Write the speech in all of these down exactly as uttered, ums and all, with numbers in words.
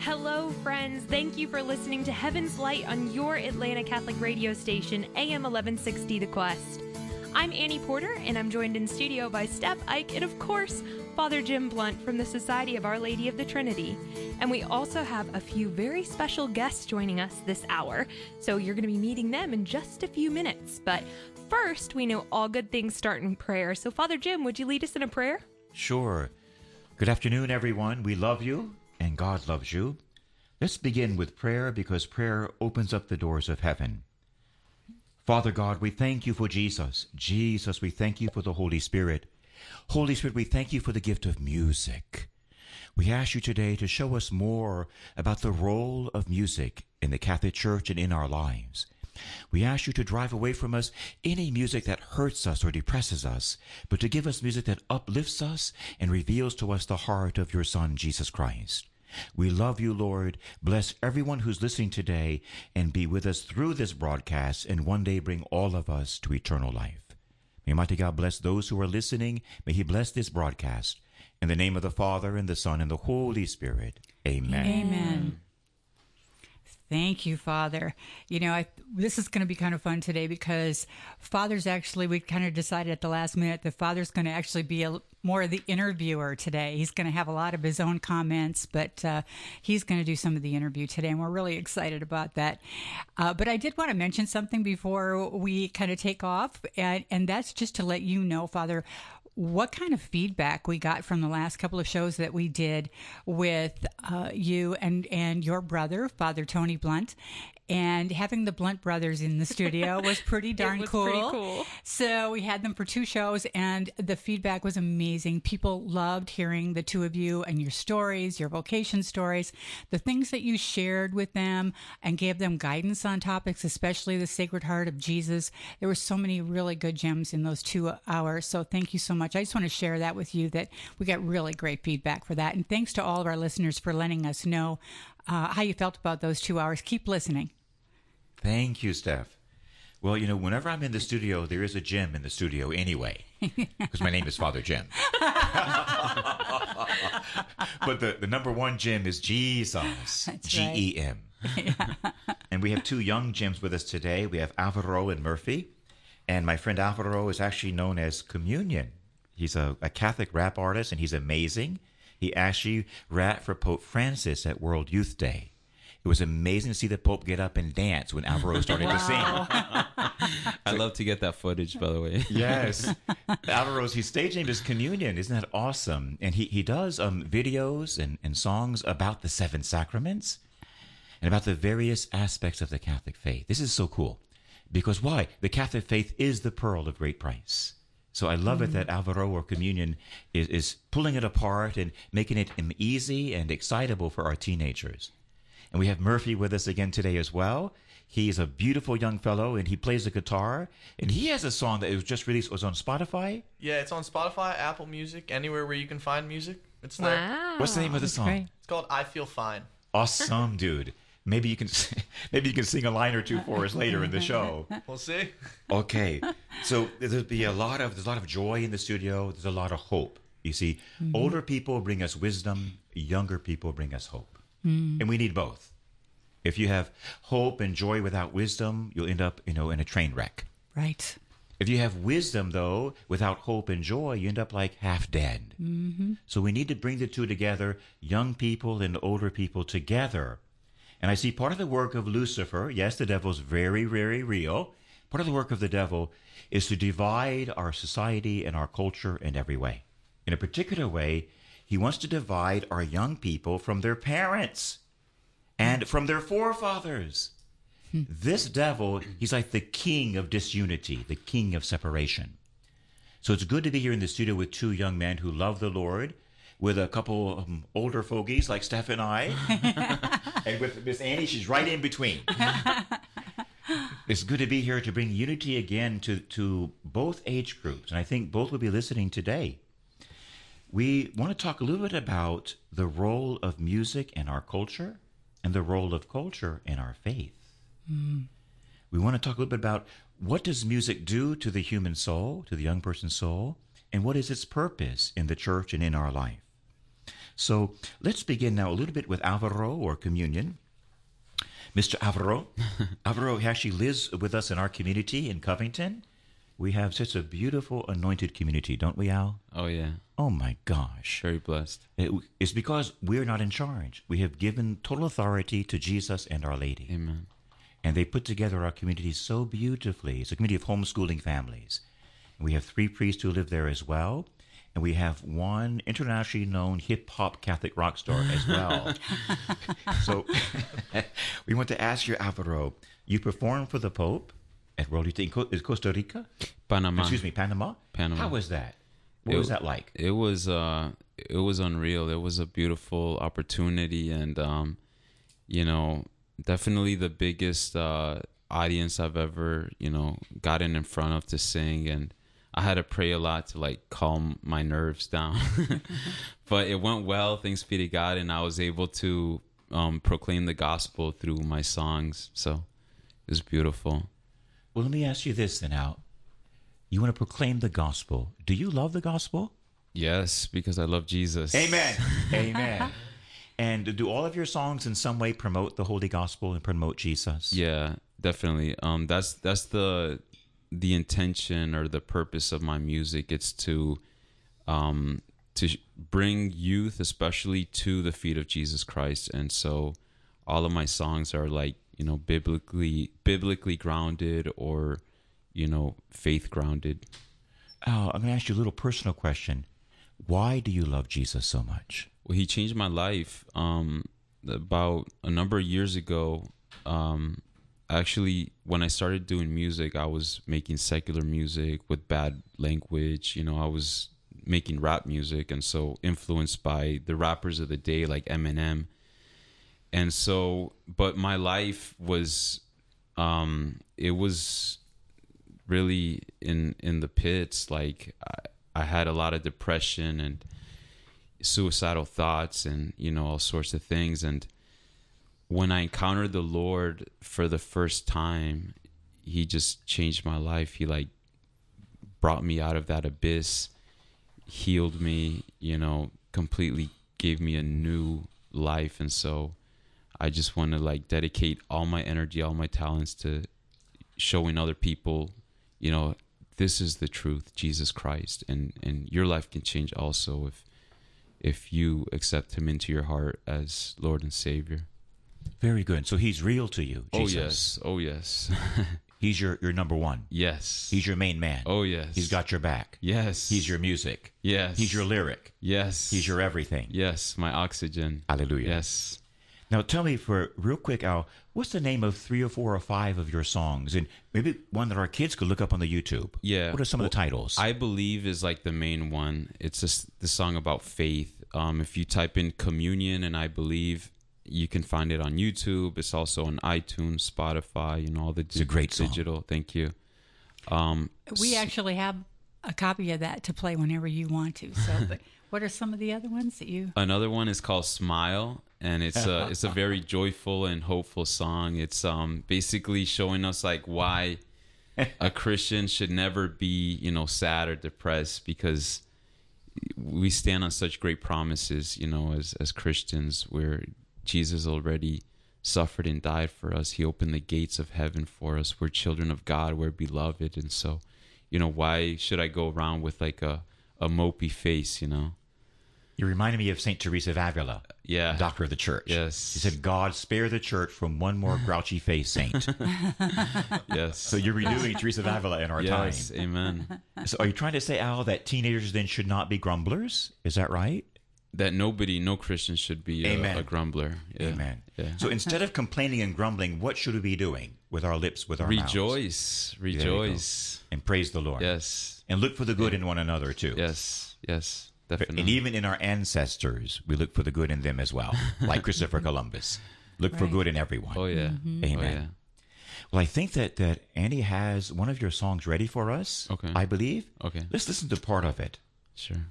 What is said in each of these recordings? Hello, friends. Thank you for listening to Heaven's Light on your Atlanta Catholic radio station, A M eleven sixty The Quest. I'm Annie Porter, and I'm joined in studio by Steph Ike and, of course, Father Jim Blunt from the Society of Our Lady of the Trinity. And we also have a few very special guests joining us this hour, so you're going to be meeting them in just a few minutes. But first, we know all good things start in prayer. So, Father Jim, would you lead us in a prayer? Sure. Good afternoon, everyone. We love you, and God loves you. Let's begin with prayer, because prayer opens up the doors of heaven. Father God, we thank you for Jesus. Jesus, we thank you for the Holy Spirit. Holy Spirit, we thank you for the gift of music. We ask you today to show us more about the role of music in the Catholic Church and in our lives. We ask you to drive away from us any music that hurts us or depresses us, but to give us music that uplifts us and reveals to us the heart of your Son, Jesus Christ. We love you, Lord. Bless everyone who's listening today, and be with us through this broadcast, and one day bring all of us to eternal life. May Mighty God bless those who are listening. May he bless this broadcast. In the name of the Father, and the Son, and the Holy Spirit. Amen. Amen. Thank you, Father. You know, I, this is going to be kind of fun today, because Father's actually, we kind of decided at the last minute that Father's going to actually be a, more of the interviewer today. He's going to have a lot of his own comments, but uh, he's going to do some of the interview today, and we're really excited about that. Uh, but I did want to mention something before we kind of take off, and, and that's just to let you know, Father, what kind of feedback we got from the last couple of shows that we did with uh, you and, and your brother, Father Tony Blunt. And having the Blunt brothers in the studio was pretty darn it was cool. Pretty cool. So we had them for two shows, and the feedback was amazing. People loved hearing the two of you and your stories, your vocation stories, the things that you shared with them and gave them guidance on topics, especially the Sacred Heart of Jesus. There were so many really good gems in those two hours. So thank you so much. I just want to share that with you, that we got really great feedback for that. And thanks to all of our listeners for letting us know uh, how you felt about those two hours. Keep listening. Thank you, Steph. Well, you know, whenever I'm in the studio, there is a Jim in the studio anyway, because my name is Father Jim. But the, the number one Jim is Jesus, that's G E M. Right. Yeah. And we have two young Jims with us today. We have Alvaro and Murphy. And my friend Alvaro is actually known as Communion. He's a, a Catholic rap artist, and he's amazing. He actually rapped for Pope Francis at World Youth Day. It was amazing to see the Pope get up and dance when Alvaro started wow. to sing. I'd love to get that footage, by the way. Yes. Alvaro's, his stage name is Communion. Isn't that awesome? And he, he does um, videos and, and songs about the seven sacraments and about the various aspects of the Catholic faith. This is so cool. Because why? The Catholic faith is the pearl of great price. So I love mm-hmm. it that Alvaro or Communion is, is pulling it apart and making it easy and excitable for our teenagers. And we have Murphy with us again today as well. He is a beautiful young fellow, and he plays the guitar. And he has a song that was just released. It was on Spotify. Yeah, it's on Spotify, Apple Music, anywhere where you can find music. It's there. Wow. What's the name of the song? Great. It's called "I Feel Fine." Awesome, dude. Maybe you can, maybe you can sing a line or two for us later in the show. We'll see. Okay, so there'll be a lot of there's a lot of joy in the studio. There's a lot of hope. You see, mm-hmm. older people bring us wisdom. Younger people bring us hope. Mm. And we need both. If you have hope and joy without wisdom, you'll end up, you know, in a train wreck. Right. If you have wisdom, though, without hope and joy, you end up like half dead. Mm-hmm. So we need to bring the two together, young people and older people together. And I see part of the work of Lucifer, yes, the devil's very, very real. Part of the work of the devil is to divide our society and our culture in every way. In a particular way, he wants to divide our young people from their parents and from their forefathers. This devil, he's like the king of disunity, the king of separation. So it's good to be here in the studio with two young men who love the Lord, with a couple um, older fogies like Steph and I, and with Miss Annie, she's right in between. It's good to be here to bring unity again to, to both age groups, and I think both will be listening today. We want to talk a little bit about the role of music in our culture and the role of culture in our faith. Mm. We want to talk a little bit about what does music do to the human soul, to the young person's soul, and what is its purpose in the church and in our life. So let's begin now a little bit with Alvaro, or Communion. Mister Alvaro. Alvaro actually lives with us in our community in Covington. We have such a beautiful anointed community, don't we, Al? Oh, yeah. Oh, my gosh. Very blessed. It, it's because we're not in charge. We have given total authority to Jesus and Our Lady. Amen. And they put together our community so beautifully. It's a community of homeschooling families. And we have three priests who live there as well. And we have one internationally known hip-hop Catholic rock star as well. So we want to ask you, Alvaro, you perform for the Pope at World Youth Day in Costa Rica? Panama. Excuse me, Panama? Panama. How was that? What it, was that like? It was, uh, it was unreal. It was a beautiful opportunity. And, um, you know, definitely the biggest uh, audience I've ever, you know, gotten in front of to sing. And I had to pray a lot to like calm my nerves down, but it went well. Thanks be to God. And I was able to um, proclaim the gospel through my songs. So it was beautiful. Well, let me ask you this then, Al. You want to proclaim the gospel. Do you love the gospel? Yes, because I love Jesus. Amen. Amen. And do all of your songs in some way promote the Holy Gospel and promote Jesus? Yeah, definitely. Um, that's, that's the... the intention or the purpose of my music. It's to um to bring youth especially to the feet of Jesus Christ, and so all of my songs are like, you know, biblically biblically grounded, or, you know, faith grounded. Oh, I'm gonna ask you a little personal question. Why do you love Jesus so much? Well, he changed my life um about a number of years ago. um Actually, when I started doing music, I was making secular music with bad language. You know, I was making rap music, and so influenced by the rappers of the day like Eminem. And so, but my life was, um, it was really in in the pits. Like I, I had a lot of depression and suicidal thoughts, and you know, all sorts of things, and. When I encountered the Lord for the first time, he just changed my life. He like brought me out of that abyss, healed me, you know, completely gave me a new life. And so I just want to like dedicate all my energy, all my talents to showing other people, you know, this is the truth, Jesus Christ. And, and your life can change also if, if you accept him into your heart as Lord and Savior. Very good. So he's real to you, Jesus. Oh, yes. Oh, yes. He's your, your number one. Yes. He's your main man. Oh, yes. He's got your back. Yes. He's your music. Yes. He's your lyric. Yes. He's your everything. Yes. My oxygen. Hallelujah. Yes. Now, tell me for real quick, Al, what's the name of three or four or five of your songs? And maybe one that our kids could look up on the YouTube. Yeah. What are some well, of the titles? I Believe is like the main one. It's just the song about faith. Um, if you type in Communion and I Believe... you can find it on YouTube. It's also on iTunes, Spotify, you know, all the dig- it's a great song. Digital. Thank you. Um, we actually have a copy of that to play whenever you want to. So, but what are some of the other ones that you? Another one is called Smile, and it's a it's a very joyful and hopeful song. It's um basically showing us like why a Christian should never be, you know, sad or depressed, because we stand on such great promises, you know, as as Christians. We're Jesus already suffered and died for us. He opened the gates of heaven for us. We're children of God. We're beloved. And so, you know, why should I go around with like a, a mopey face, you know? You reminded me of Saint Teresa of Avila, yeah, doctor of the church. Yes. He said, God, spare the church from one more grouchy face saint. Yes. So you're renewing Teresa of Avila in our yes, time. Yes, amen. So are you trying to say, Al, that teenagers then should not be grumblers? Is that right? That nobody, no Christian should be a, a grumbler. Yeah. Amen. Yeah. So instead of complaining and grumbling, what should we be doing with our lips, with our rejoice, mouths? Rejoice. Rejoice. And praise the Lord. Yes. And look for the good yeah. in one another too. Yes. Yes. Definitely. And even in our ancestors, we look for the good in them as well. Like Christopher Columbus. Look right. for good in everyone. Oh, yeah. Mm-hmm. Amen. Oh, yeah. Well, I think that, that Annie has one of your songs ready for us, okay. I believe. Okay. Let's listen to part of it. Sure.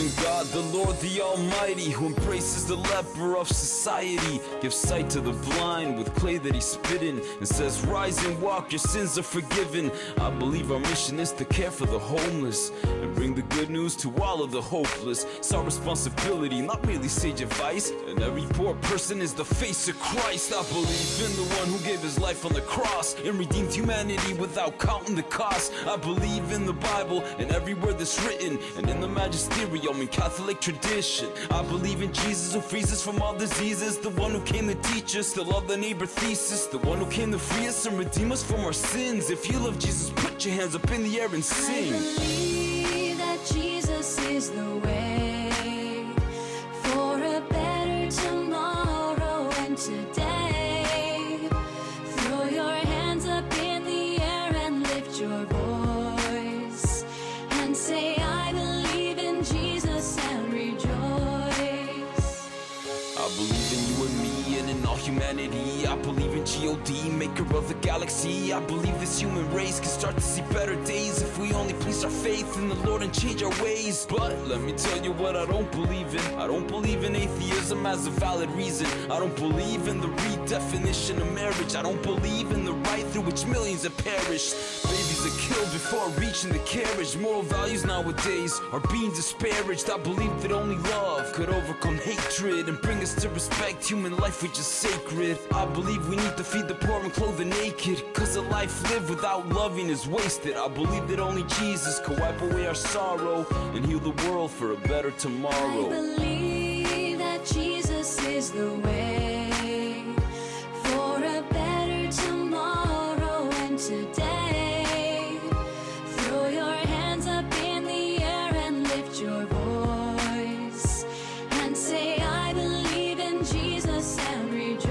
believe in God, the Lord, the Almighty, who embraces the leper of society, gives sight to the blind with clay that he spit in, and says, rise and walk, your sins are forgiven. I believe our mission is to care for the homeless and bring the good news to all of the hopeless. It's our responsibility, not merely sage advice, and every poor person is the face of Christ. I believe in the one who gave his life on the cross and redeemed humanity without counting the cost. I believe in the Bible and every word that's written, and in the magisterium and Catholic tradition. I believe in Jesus who frees us from all diseases, the one who came to teach us the love the neighbor thesis, the one who came to free us and redeem us from our sins. If you love Jesus, put your hands up in the air and sing. I believe that Jesus is the way for a better tomorrow and today. Humanity, I believe in God, maker of the galaxy. I believe this human race can start to see better days if we only place our faith in the Lord and change our ways. But let me tell you what I don't believe in. I don't believe in atheism as a valid reason. I don't believe in the redefinition of marriage. I don't believe in the right through which millions have perished. Babies are killed before reaching the carriage. Moral values nowadays are being disparaged. I believe that only love could overcome hatred and bring us to respect human life, which is sacred. I believe we need to feed the poor and clothe the naked, cause a life lived without loving is wasted. I believe that only Jesus can wipe away our sorrow and heal the world for a better tomorrow. I believe that Jesus is the way for a better tomorrow and today. Throw your hands up in the air and lift your voice and say, I believe in Jesus, and rejoice.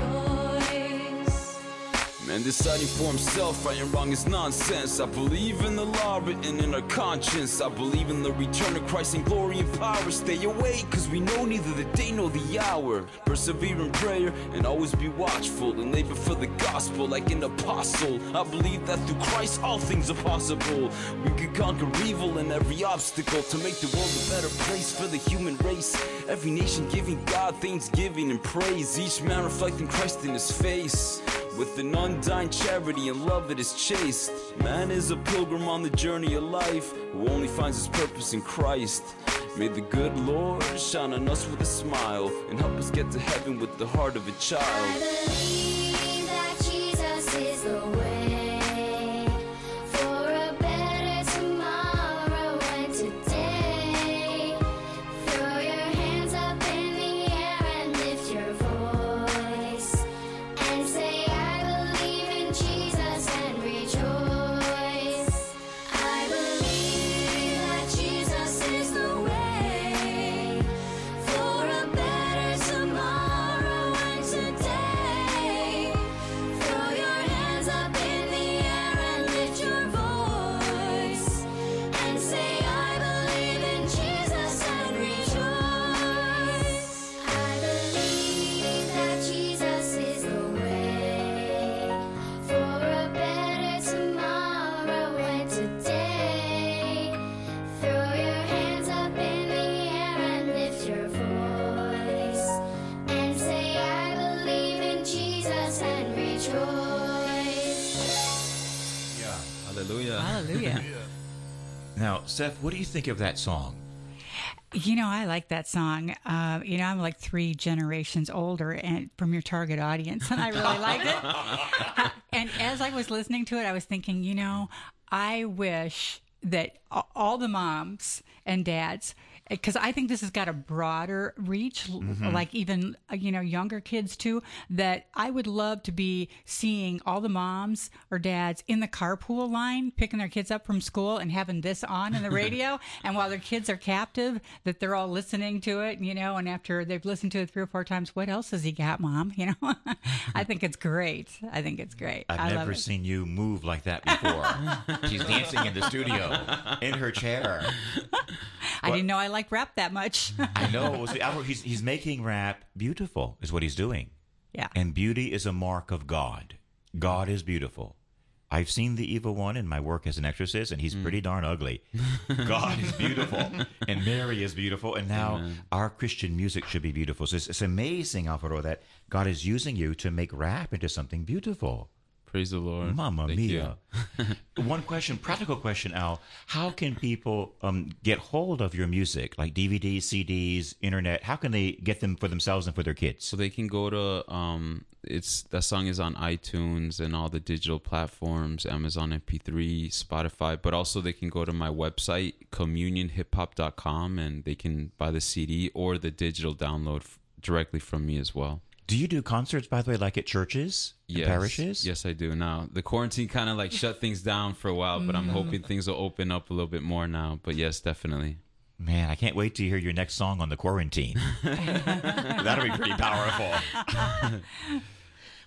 And deciding for himself right and wrong is nonsense. I believe in the law written in our conscience. I believe in the return of Christ in glory and power. Stay awake, cause we know neither the day nor the hour. Persevere in prayer and always be watchful, and labor for the gospel like an apostle. I believe that through Christ all things are possible. We can conquer evil and every obstacle to make the world a better place for the human race. Every nation giving God thanksgiving and praise, each man reflecting Christ in his face, with an undying charity and love that is chaste. Man is a pilgrim on the journey of life, who only finds his purpose in Christ. May the good Lord shine on us with a smile, and help us get to heaven with the heart of a child. I believe that Jesus is the way. Now, Steph, what do you think of that song? You know, I like that song. Uh, you know, I'm like three generations older and from your target audience, and I really liked it. Uh, and as I was listening to it, I was thinking, you know, I wish that all the moms and dads, because I think this has got a broader reach, mm-hmm. like even, you know, younger kids too, that I would love to be seeing all the moms or dads in the carpool line, picking their kids up from school and having this on in the radio. And while their kids are captive, that they're all listening to it, you know, and after they've listened to it three or four times, what else has he got, Mom? You know, I think it's great. I think it's great. I've I never seen it. You move like that before. She's dancing in the studio in her chair. I what? didn't know I liked like rap that much. I know. Alvaro, he's, he's making rap beautiful is what he's doing. Yeah. And beauty is a mark of God. God is beautiful. I've seen the evil one in my work as an exorcist, and he's mm. pretty darn ugly. God is beautiful, and Mary is beautiful, and now Amen. Our Christian music should be beautiful. So it's, it's amazing, Alvaro, that God is using you to make rap into something beautiful. Praise the Lord. Mamma Thank mia. One question, practical question, Al. How can people um, get hold of your music, like D V Ds, C Ds, internet? How can they get them for themselves and for their kids? So they can go to, um, it's that song is on iTunes and all the digital platforms, Amazon M P three, Spotify, but also they can go to my website, communion hip hop dot com, and they can buy the C D or the digital download f- directly from me as well. Do you do concerts, by the way, like at churches and yes. parishes? Yes, I do now. The quarantine kind of like shut things down for a while, but I'm hoping things will open up a little bit more now. But yes, definitely. Man, I can't wait to hear your next song on the quarantine. That'll be pretty powerful.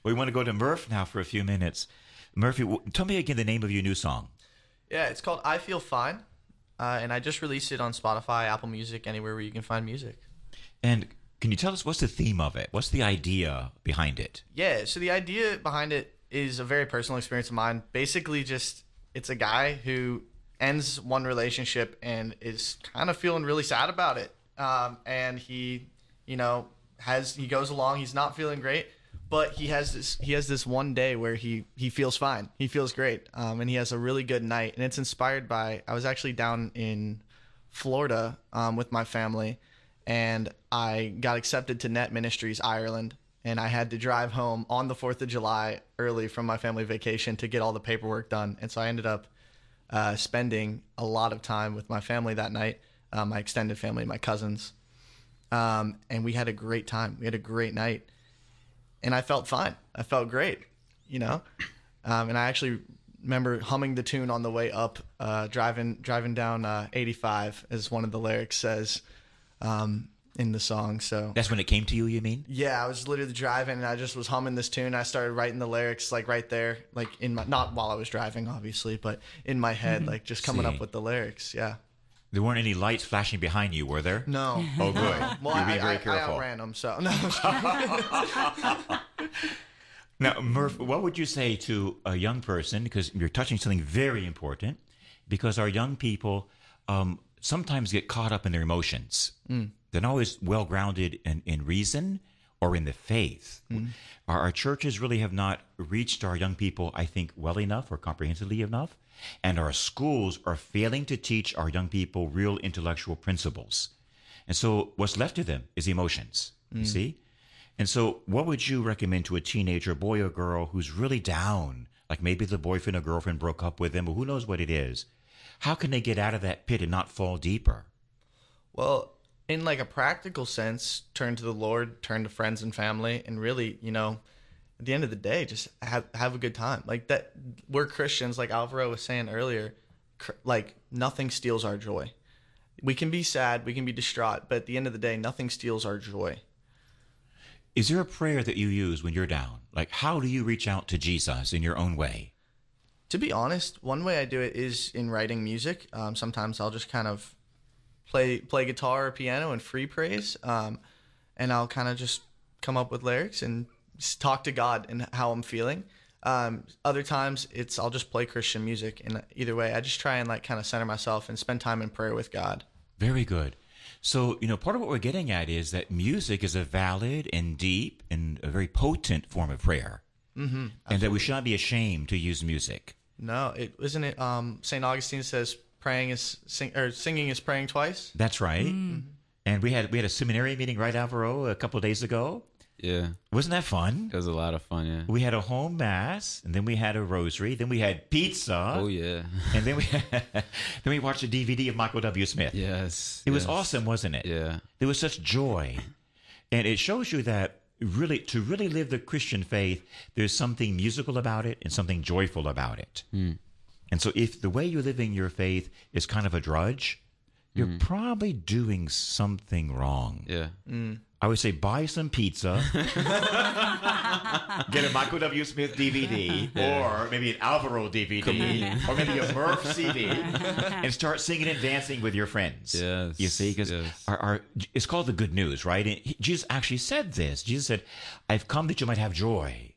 We want to go to Murph now for a few minutes. Murphy, tell me again the name of your new song. Yeah, it's called I Feel Fine, uh, and I just released it on Spotify, Apple Music, anywhere where you can find music. And can you tell us what's the theme of it? What's the idea behind it? Yeah, so the idea behind it is a very personal experience of mine. Basically just it's a guy who ends one relationship and is kind of feeling really sad about it. Um, and he, you know, has he goes along, he's not feeling great, but he has this he has this one day where he, he feels fine. He feels great. Um, and he has a really good night. And it's inspired by I was actually down in Florida um, with my family. And I got accepted to Net Ministries, Ireland, and I had to drive home on the fourth of July early from my family vacation to get all the paperwork done. And so I ended up uh, spending a lot of time with my family that night, uh, my extended family, my cousins. Um, and we had a great time. We had a great night. And I felt fine. I felt great, you know. Um, and I actually remember humming the tune on the way up, uh, driving driving down uh, eighty-five, as one of the lyrics says, Um, in the song. So that's when it came to you, you mean? Yeah, I was literally driving and I just was humming this tune. I started writing the lyrics like right there, like in my, not while I was driving, obviously, but in my head, like just coming up with the lyrics. Yeah. There weren't any lights flashing behind you, were there? No. Oh, good. Well, You're being I, very I, careful. I outran them, so. No. Now, Murph, what would you say to a young person? Because you're touching something very important, because our young people, um, sometimes get caught up in their emotions. Mm. They're not always well-grounded in, in reason or in the faith. Mm. Our, our churches really have not reached our young people, I think, well enough or comprehensively enough. And our schools are failing to teach our young people real intellectual principles. And so what's left of them is emotions, mm. you see? And so what would you recommend to a teenager, boy or girl, who's really down? Like maybe the boyfriend or girlfriend broke up with them, but who knows what it is? How can they get out of that pit and not fall deeper? Well, in like a practical sense, turn to the Lord, turn to friends and family, and really, you know, at the end of the day, just have have a good time. Like that, we're Christians, like Alvaro was saying earlier, cr- like nothing steals our joy. We can be sad, we can be distraught, but at the end of the day, nothing steals our joy. Is there a prayer that you use when you're down? Like, how do you reach out to Jesus in your own way? To be honest, one way I do it is in writing music. Um, sometimes I'll just kind of play play guitar or piano and free praise, um, and I'll kind of just come up with lyrics and talk to God and how I'm feeling. Um, other times, it's I'll just play Christian music, and either way, I just try and like kind of center myself and spend time in prayer with God. Very good. So, you know, part of what we're getting at is that music is a valid and deep and a very potent form of prayer, mm-hmm, and that we should not be ashamed to use music. No, it isn't it. Um, Saint Augustine says praying is sing, or singing is praying twice. That's right. Mm. And we had we had a seminary meeting, right, Alvaro, a couple of days ago. Yeah, wasn't that fun? It was a lot of fun. Yeah, we had a home mass, and then we had a rosary, then we had pizza. Oh yeah, and then we then we watched a D V D of Michael W. Smith. Yes, it yes. was awesome, wasn't it? Yeah, there was such joy, and it shows you that. Really, to really live the Christian faith, there's something musical about it and something joyful about it. Mm. And so if the way you're living your faith is kind of a drudge, you're mm. probably doing something wrong. Yeah. Mm. I would say buy some pizza, get a Michael W. Smith D V D, yeah. or maybe an Alvaro D V D, or maybe a Murph C D, and start singing and dancing with your friends. Yes, you see, because yes. our, our it's called the good news, right? And he, Jesus actually said this. Jesus said, "I've come that you might have joy,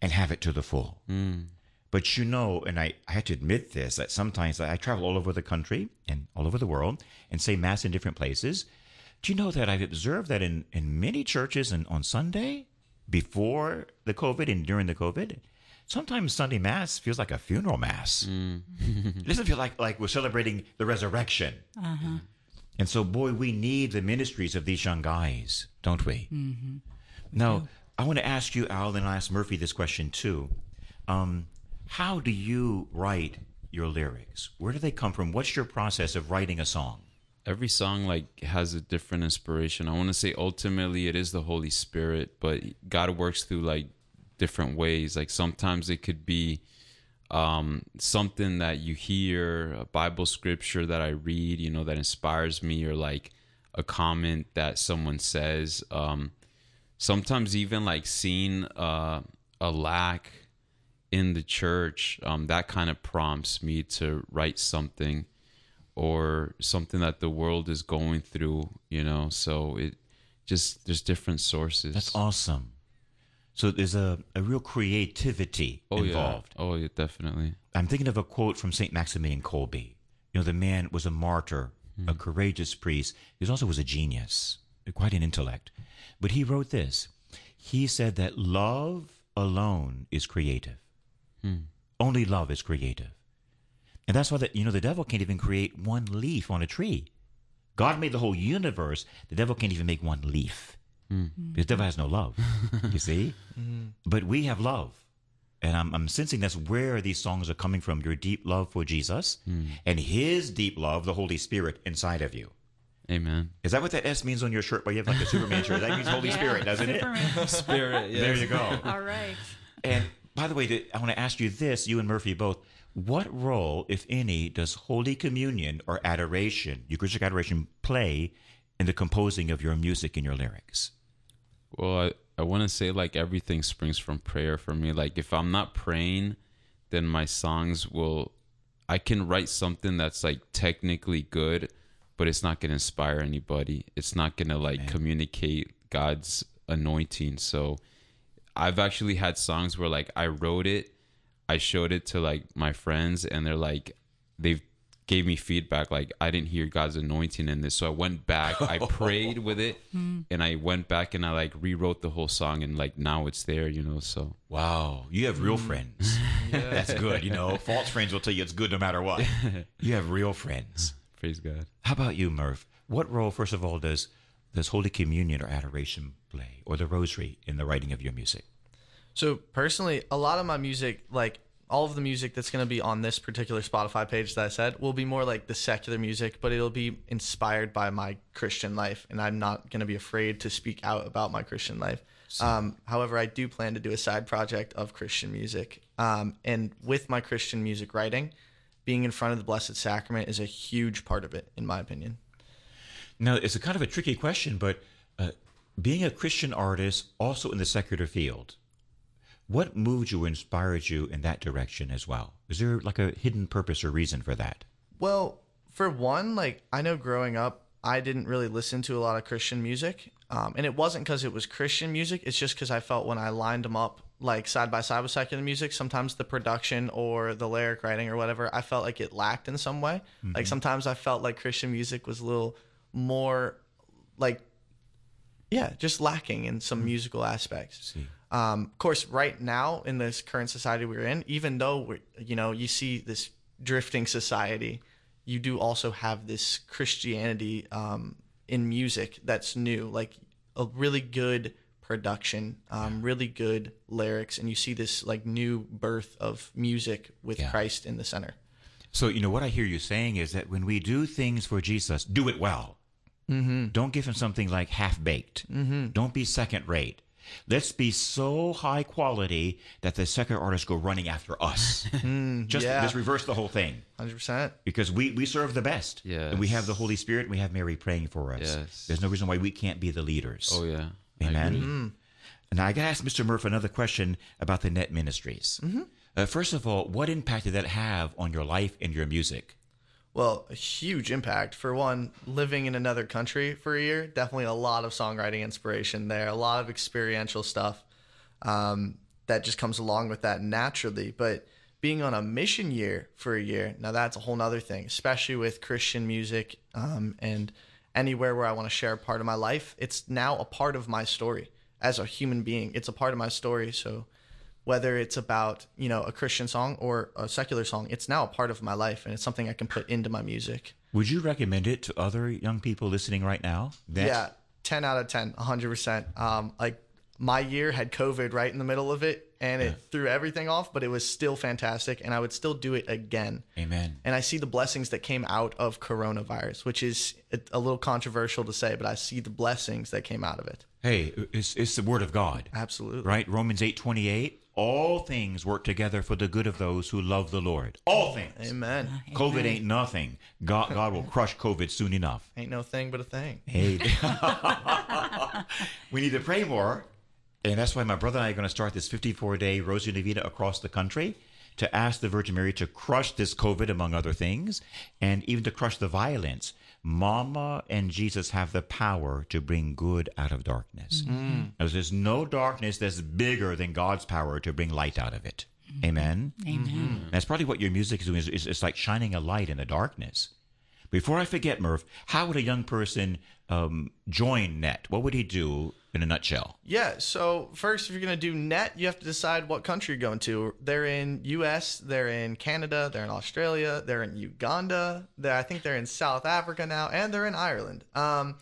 and have it to the full." Mm. But you know, and I, I had to admit this, that sometimes I travel all over the country and all over the world and say Mass in different places. Do you know that I've observed that in, in many churches and on Sunday, before the COVID and during the COVID, sometimes Sunday Mass feels like a funeral Mass. Mm. It doesn't feel like, like we're celebrating the resurrection. Uh-huh. And so, boy, we need the ministries of these young guys, don't we? Mm-hmm. Now, yeah. I want to ask you, Al, and I asked Murphy this question too. Um, How do you write your lyrics? Where do they come from? What's your process of writing a song? Every song like has a different inspiration. I want to say ultimately it is the Holy Spirit, but God works through like different ways. Like sometimes it could be um, something that you hear, a Bible scripture that I read, you know, that inspires me, or like a comment that someone says. Um, sometimes even like seeing uh, a lack in the church, um, that kind of prompts me to write something, or something that the world is going through, you know. So it just, there's different sources. That's awesome. So there's a, a real creativity oh, involved. Yeah. Oh, yeah, definitely. I'm thinking of a quote from Saint Maximilian Kolbe. You know, the man was a martyr, mm. a courageous priest. He also was a genius, quite an intellect. But he wrote this. He said that love alone is creative. Hmm. Only love is creative. And that's why the, you know, the devil can't even create one leaf on a tree. God made the whole universe. The devil can't even make one leaf. Hmm. Because the devil has no love, you see? Mm-hmm. But we have love. And I'm, I'm sensing that's where these songs are coming from, your deep love for Jesus hmm. and his deep love, the Holy Spirit, inside of you. Amen. Is that what that S means on your shirt? Well, you have like a Superman shirt. That means Holy yeah. Spirit, doesn't Superman. It? Spirit, yes. There you go. All right. And by the way, I want to ask you this, you and Murphy both. What role, if any, does Holy Communion or adoration, Eucharistic adoration, play in the composing of your music and your lyrics? Well, I, I want to say like everything springs from prayer for me. Like if I'm not praying, then my songs will, I can write something that's like technically good, but it's not going to inspire anybody. It's not going to like Amen. Communicate God's anointing. So I've actually had songs where like I wrote it, I showed it to like my friends, and they're like, they've gave me feedback. Like I didn't hear God's anointing in this. So I went back, I prayed with it mm. and I went back and I like rewrote the whole song, and like now it's there, you know, so. Wow. You have real mm. friends. Yeah. That's good. You know, false friends will tell you it's good no matter what. You have real friends. Praise God. How about you, Murph? What role, first of all, does Does Holy Communion or adoration play, or the Rosary, in the writing of your music? So personally, a lot of my music, like all of the music that's going to be on this particular Spotify page that I said, will be more like the secular music, but it'll be inspired by my Christian life, and I'm not going to be afraid to speak out about my Christian life. So, um, however, I do plan to do a side project of Christian music. Um, and with my Christian music writing, being in front of the Blessed Sacrament is a huge part of it, in my opinion. Now, it's a kind of a tricky question, but uh, being a Christian artist also in the secular field, what moved you, inspired you in that direction as well? Is there like a hidden purpose or reason for that? Well, for one, like I know growing up, I didn't really listen to a lot of Christian music. Um, and it wasn't because it was Christian music. It's just because I felt when I lined them up, like side by side with secular music, sometimes the production or the lyric writing or whatever, I felt like it lacked in some way. Mm-hmm. Like sometimes I felt like Christian music was a little more like, yeah, just lacking in some musical aspects. Um, of course, right now in this current society we're in, even though we're, you know, you see this drifting society, you do also have this Christianity um, in music that's new, like a really good production, um, yeah. really good lyrics, and you see this like new birth of music with yeah. Christ in the center. So, you know, what I hear you saying is that when we do things for Jesus, do it well. Mm-hmm. Don't give him something like half-baked. Mm-hmm. Don't be second-rate. Let's be so high quality that the secular artists go running after us. Mm, just, yeah. just reverse the whole thing. one hundred percent. Because we, we serve the best. Yes. And we have the Holy Spirit, and we have Mary praying for us. Yes. There's no reason why we can't be the leaders. Oh, yeah. Amen? Mm-hmm. Now, I got to ask Mister Murph another question about the Net Ministries. Mm-hmm. Uh, first of all, what impact did that have on your life and your music? Well, a huge impact. For one, living in another country for a year, definitely a lot of songwriting inspiration there, a lot of experiential stuff um, that just comes along with that naturally. But being on a mission year for a year, now that's a whole nother thing, especially with Christian music um, and anywhere where I want to share a part of my life. It's now a part of my story as a human being. It's a part of my story. So whether it's about, you know, a Christian song or a secular song, it's now a part of my life, and it's something I can put into my music. Would you recommend it to other young people listening right now? That- yeah, ten out of ten, one hundred percent. Um, like my year had COVID right in the middle of it, and it yeah. threw everything off, but it was still fantastic, and I would still do it again. Amen. And I see the blessings that came out of coronavirus, which is a little controversial to say, but I see the blessings that came out of it. Hey, it's, it's the Word of God. Absolutely. Right? Romans eight twenty-eight. All things work together for the good of those who love the Lord. All things. Amen. Uh, COVID amen. Ain't nothing. God, God will crush COVID soon enough. Ain't no thing but a thing. Hey. We need to pray more. And that's why my brother and I are going to start this fifty-four day Rosary Novena across the country to ask the Virgin Mary to crush this COVID, among other things, and even to crush the violence. Mama and Jesus have the power to bring good out of darkness. Mm-hmm. There's no darkness that's bigger than God's power to bring light out of it. Mm-hmm. Amen? Amen. Mm-hmm. That's probably what your music is doing. Is, is, it's like shining a light in the darkness. Before I forget, Murph, how would a young person um, join N E T? What would he do in a nutshell? Yeah, so first, if you're going to do N E T, you have to decide what country you're going to. They're in U S, they're in Canada, they're in Australia, they're in Uganda, they're, I think they're in South Africa now, and they're in Ireland. Um,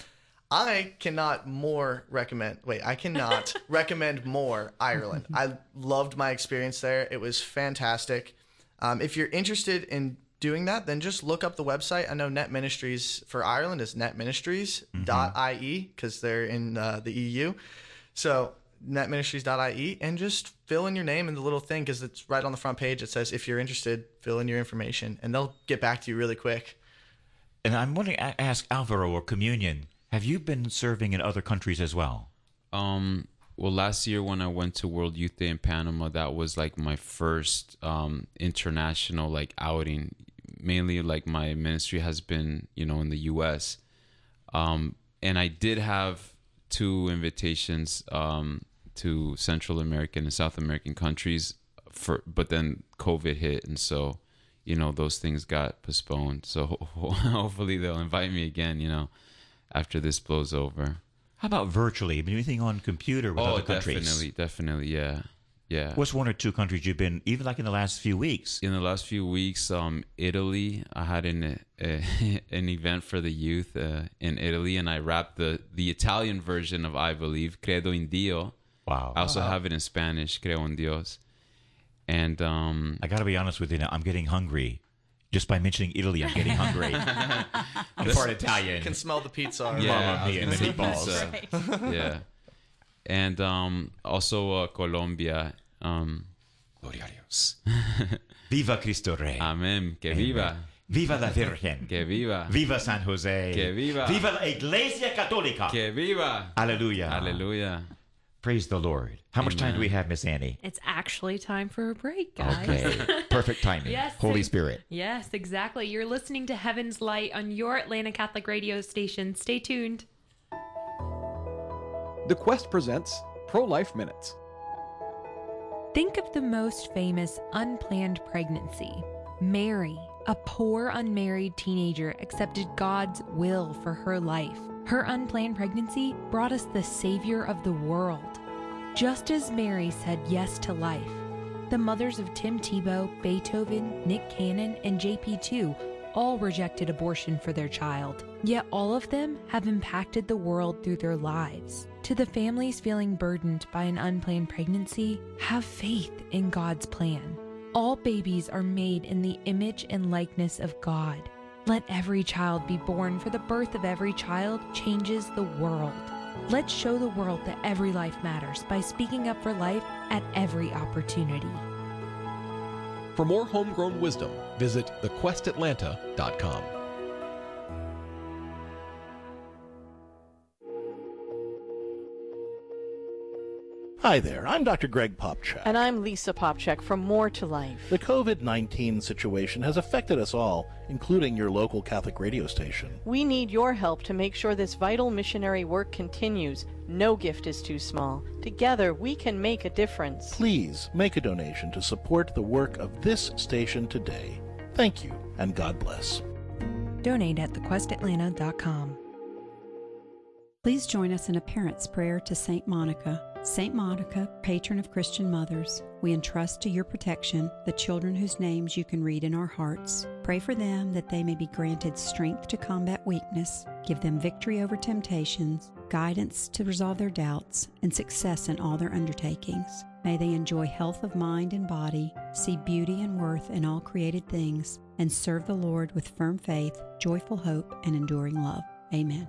I cannot more recommend, wait, I cannot recommend more Ireland. I loved my experience there. It was fantastic. Um, if you're interested in doing that, then just look up the website. I know Net Ministries for Ireland is net ministries dot I E because they're in uh, the E U. So net ministries dot I E, and just fill in your name and the little thing, because it's right on the front page. It says, if you're interested, fill in your information, and they'll get back to you really quick. And I'm wondering, I ask Alvaro or Communion, have you been serving in other countries as well? Um, well, last year when I went to World Youth Day in Panama, that was like my first um, international like outing. Mainly like my ministry has been, you know, in the U S Um, and I did have two invitations um, to Central American and South American countries for, but then COVID hit. And so, you know, those things got postponed. So ho- hopefully they'll invite me again, you know, after this blows over. How about virtually? I mean, anything on computer with oh, other countries? Oh, definitely, definitely, yeah. Yeah. What's one or two countries you've been, even like in the last few weeks? In the last few weeks, um, Italy. I had an a, an event for the youth uh, in Italy, and I rapped the, the Italian version of I Believe, Credo in Dio. Wow. I also wow. have it in Spanish, Creo en Dios. And um, I got to be honest with you now, I'm getting hungry. Just by mentioning Italy, I'm getting hungry. I'm this, part Italian. You can smell the pizza. Yeah, yeah, and the meatballs. Right. Yeah. And um, also uh, Colombia. Um, Gloria a Dios. Viva Cristo Rey. Amen. Que Amen. Viva. Viva la Virgen. Que viva. Viva San Jose. Que viva. Viva la Iglesia Católica. Que viva. Alleluia. Alleluia. Praise the Lord. How Amen. Much time do we have, Miss Annie? It's actually time for a break, guys. Okay. Perfect timing. Yes, Holy Spirit. Yes, exactly. You're listening to Heaven's Light on your Atlanta Catholic radio station. Stay tuned. The Quest presents Pro-Life Minutes. Think of the most famous unplanned pregnancy. Mary, a poor unmarried teenager, accepted God's will for her life. Her unplanned pregnancy brought us the Savior of the world. Just as Mary said yes to life, the mothers of Tim Tebow, Beethoven, Nick Cannon, and J P two all rejected abortion for their child. Yet all of them have impacted the world through their lives. To the families feeling burdened by an unplanned pregnancy, have faith in God's plan. All babies are made in the image and likeness of God. Let every child be born, for the birth of every child changes the world. Let's show the world that every life matters by speaking up for life at every opportunity. For more homegrown wisdom, visit the quest atlanta dot com. Hi there, I'm Doctor Greg Popchak. And I'm Lisa Popchak from More to Life. The COVID nineteen situation has affected us all, including your local Catholic radio station. We need your help to make sure this vital missionary work continues. No gift is too small. Together, we can make a difference. Please make a donation to support the work of this station today. Thank you, and God bless. Donate at the quest atlanta dot com. Please join us in a parent's prayer to Saint Monica. Saint Monica, patron of Christian mothers, we entrust to your protection the children whose names you can read in our hearts. Pray for them that they may be granted strength to combat weakness, give them victory over temptations, guidance to resolve their doubts, and success in all their undertakings. May they enjoy health of mind and body, see beauty and worth in all created things, and serve the Lord with firm faith, joyful hope, and enduring love. Amen.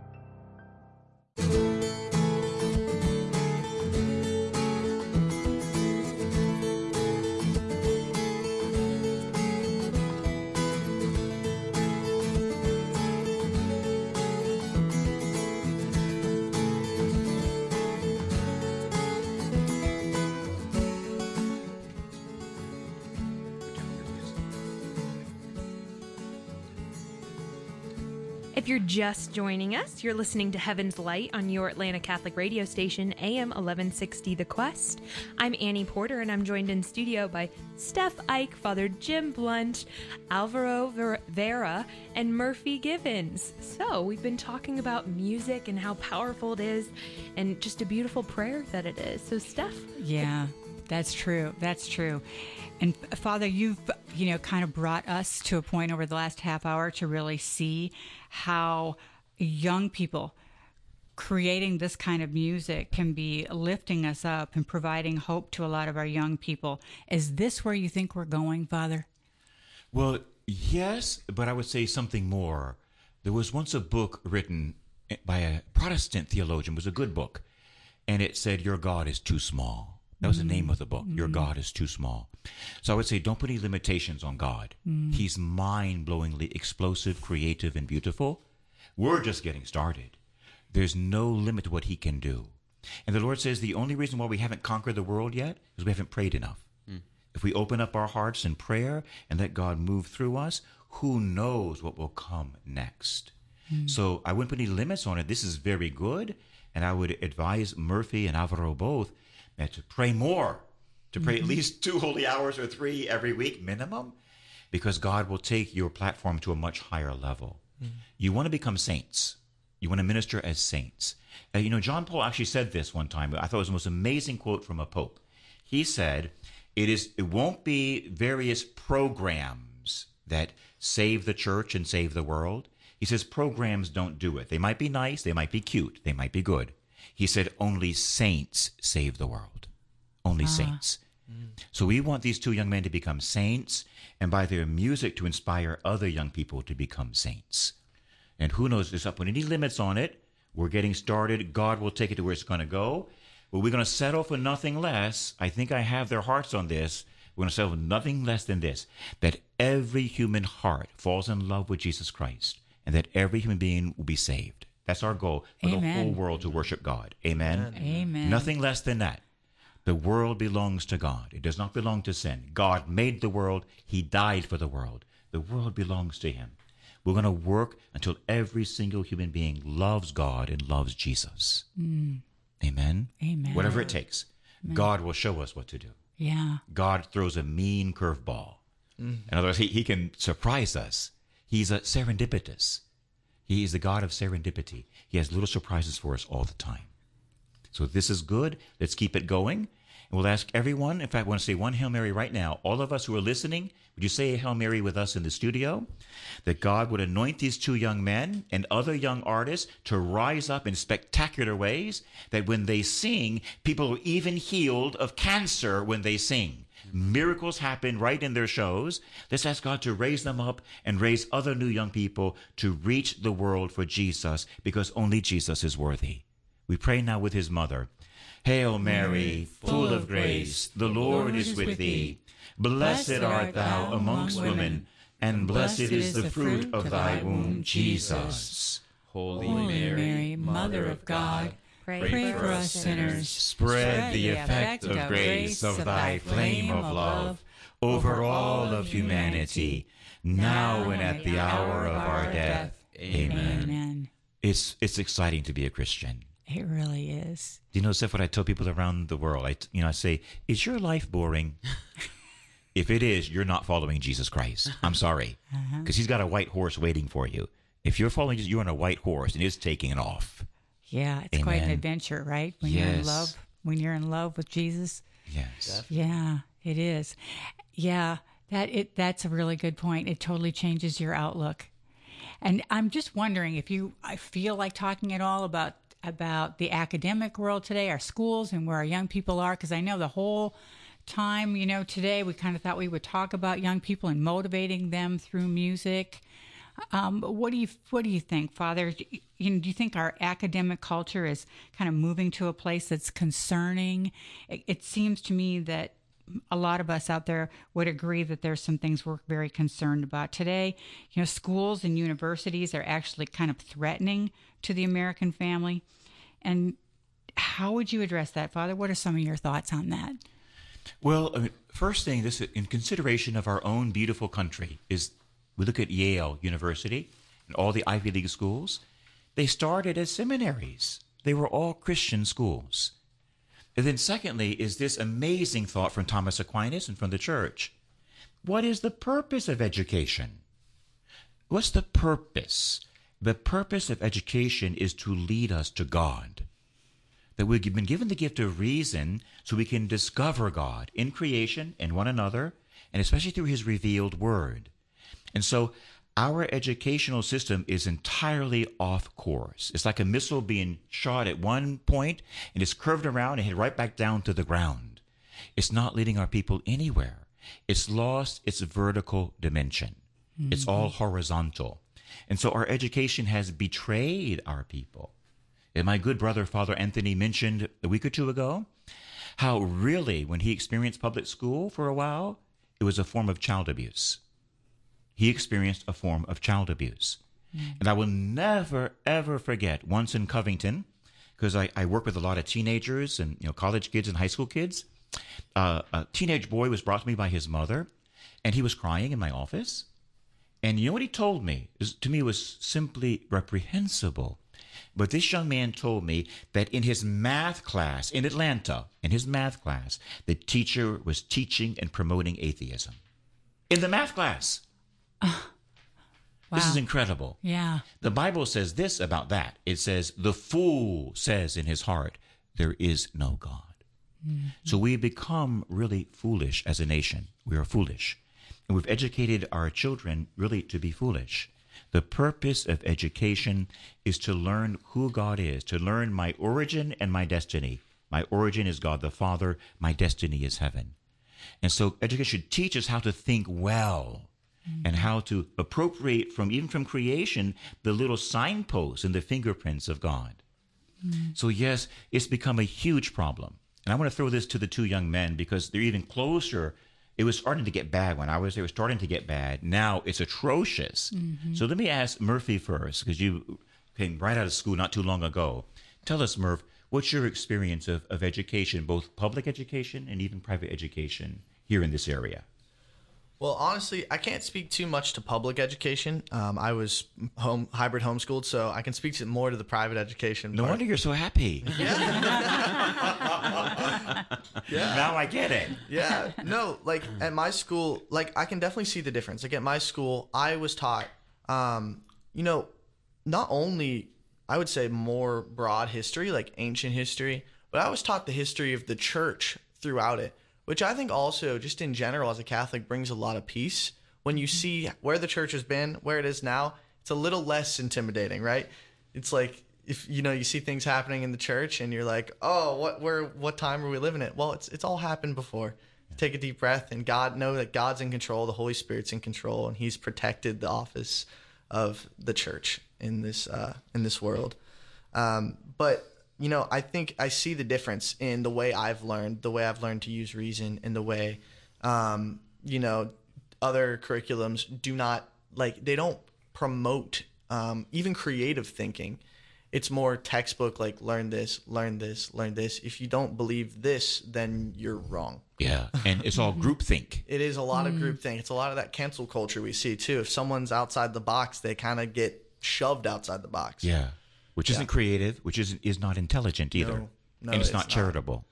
If you're just joining us, you're listening to Heaven's Light on your Atlanta Catholic radio station, A M eleven sixty The Quest. I'm Annie Porter, and I'm joined in studio by Steph Ike, Father Jim Blunt, Alvaro Vera, and Murphy Givens. So we've been talking about music and how powerful it is, and just a beautiful prayer that it is. So, Steph. Yeah, that's true. That's true. And Father, you've, you know, kind of brought us to a point over the last half hour to really see how young people creating this kind of music can be lifting us up and providing hope to a lot of our young people. Is this where you think we're going, Father? Well, yes, but I would say something more. There was once a book written by a Protestant theologian. It was a good book. And it said, "Your God is too small." That was the name of the book. Mm-hmm. Your God is too small. So I would say, don't put any limitations on God. Mm. He's mind-blowingly explosive, creative, and beautiful. We're just getting started. There's no limit to what he can do. And the Lord says the only reason why we haven't conquered the world yet is we haven't prayed enough. Mm. If we open up our hearts in prayer and let God move through us, who knows what will come next? Mm. So I wouldn't put any limits on it. This is very good. And I would advise Murphy and Alvaro both to pray more, to pray mm-hmm. at least two holy hours or three every week minimum, because God will take your platform to a much higher level. Mm-hmm. You want to become saints. You want to minister as saints. Uh, you know, John Paul actually said this one time. I thought it was the most amazing quote from a pope. He said, it is, it won't be various programs that save the church and save the world. He says programs don't do it. They might be nice. They might be cute. They might be good. He said, only saints save the world. Only ah. saints. Mm. So we want these two young men to become saints, and by their music to inspire other young people to become saints. And who knows, there's not putting any limits on it. We're getting started. God will take it to where it's going to go. But we're going to settle for nothing less. I think I have their hearts on this. We're going to settle for nothing less than this, that every human heart falls in love with Jesus Christ, and that every human being will be saved. That's our goal for Amen. The whole world to worship God. Amen? Amen. Nothing less than that. The world belongs to God. It does not belong to sin. God made the world. He died for the world. The world belongs to him. We're going to work until every single human being loves God and loves Jesus. Mm. Amen? Amen. Whatever it takes. Amen. God will show us what to do. Yeah. God throws a mean curveball. Mm-hmm. In other words, he, he can surprise us. He's a serendipitous. He is the God of serendipity. He has little surprises for us all the time. So this is good. Let's keep it going. And we'll ask everyone, in fact, I want to say one Hail Mary right now. All of us who are listening, would you say a Hail Mary with us in the studio? That God would anoint these two young men and other young artists to rise up in spectacular ways, that when they sing, people are even healed of cancer when they sing. Miracles happen right in their shows. Let's ask God to raise them up and raise other new young people to reach the world for Jesus, because only Jesus is worthy. We pray now with his mother. Hail Mary, full of grace, the Lord is with thee. Blessed art thou amongst women, and blessed is the fruit of thy womb, Jesus. Holy Mary, Mother of God, Pray, Pray for us sinners, spread the effect of grace of thy flame of love over all of humanity, now and at the hour of our death. Amen. Amen. It's it's exciting to be a Christian. It really is. Do you know, Steph, what I tell people around the world? I, you know, I say, is your life boring? If it is, you're not following Jesus Christ. I'm sorry, because uh-huh. he's got a white horse waiting for you. If you're following Jesus, you're on a white horse, and it's taking it off. Yeah, it's Amen. Quite an adventure, right? When yes. you're in love, when you're in love with Jesus. Yes. Yeah, it is. Yeah, that it that's a really good point. It totally changes your outlook. And I'm just wondering if you, I feel like talking at all about about the academic world today, our schools, and where our young people are, because I know the whole time, you know, today we kind of thought we would talk about young people and motivating them through music. Um, what do you what do you think, Father? You know, do you think our academic culture is kind of moving to a place that's concerning? It, it seems to me that a lot of us out there would agree that there's some things we're very concerned about today. You know, schools and universities are actually kind of threatening to the American family. And how would you address that, Father? What are some of your thoughts on that? Well, I mean, first thing, this in consideration of our own beautiful country is we look at Yale University and all the Ivy League schools. They started as seminaries. They were all Christian schools. And then secondly is this amazing thought from Thomas Aquinas and from the church. What is the purpose of education? What's the purpose? The purpose of education is to lead us to God. That we've been given the gift of reason so we can discover God in creation and one another, and especially through his revealed word. And so our educational system is entirely off course. It's like a missile being shot at one point and it's curved around and hit right back down to the ground. It's not leading our people anywhere. It's lost its vertical dimension. Mm-hmm. It's all horizontal. And so our education has betrayed our people. And my good brother, Father Anthony, mentioned a week or two ago how really when he experienced public school for a while, it was a form of child abuse. He experienced a form of child abuse. Mm-hmm. And I will never, ever forget once in Covington, because I, I work with a lot of teenagers and you know college kids and high school kids. Uh, a teenage boy was brought to me by his mother, and he was crying in my office. And you know what he told me? Is, to me, was simply reprehensible. But this young man told me that in his math class in Atlanta, in his math class, the teacher was teaching and promoting atheism. In the math class. Oh, wow. This is incredible. Yeah. The Bible says this about that. It says, the fool says in his heart, there is no God. Mm-hmm. So we become really foolish as a nation. We are foolish. And we've educated our children really to be foolish. The purpose of education is to learn who God is, to learn my origin and my destiny. My origin is God the Father. My destiny is heaven. And so education should teach us how to think well. Mm-hmm. And how to appropriate from even from creation the little signposts and the fingerprints of God. Mm-hmm. So yes, it's become a huge problem. And I want to throw this to the two young men because they're even closer. It was starting to get bad when I was there. It was starting to get bad. Now it's atrocious. Mm-hmm. So let me ask Murphy first, because you came right out of school not too long ago. Tell us, Murph, what's your experience of, of education, both public education and even private education here in this area? Well, honestly, I can't speak too much to public education. Um, I was home hybrid homeschooled, so I can speak to more to the private education. No part. Wonder you're so happy. Yeah. Yeah. Now I get it. Yeah. No, like at my school, like I can definitely see the difference. Like at my school, I was taught, um, you know, not only I would say more broad history, like ancient history, but I was taught the history of the church throughout it. Which I think also, just in general, as a Catholic, brings a lot of peace. When you see where the church has been, where it is now, it's a little less intimidating, right? It's like, if you know, you see things happening in the church and you're like, oh, what where, what time are we living at? Well, it's it's all happened before. Yeah. Take a deep breath and God know that God's in control, the Holy Spirit's in control, and he's protected the office of the church in this, uh, in this world. Um, but... You know, I think I see the difference in the way I've learned, the way I've learned to use reason, and the way, um, you know, other curriculums do not, like, they don't promote um, even creative thinking. it's more textbook, like learn this, learn this, learn this. If you don't believe this, then you're wrong. Yeah, and it's all groupthink. It is a lot mm. of groupthink. It's a lot of that cancel culture we see too. If someone's outside the box, they kind of get shoved outside the box. Yeah, which yeah. isn't creative, which isn't is not intelligent either, no, no, and it's, it's not, not charitable.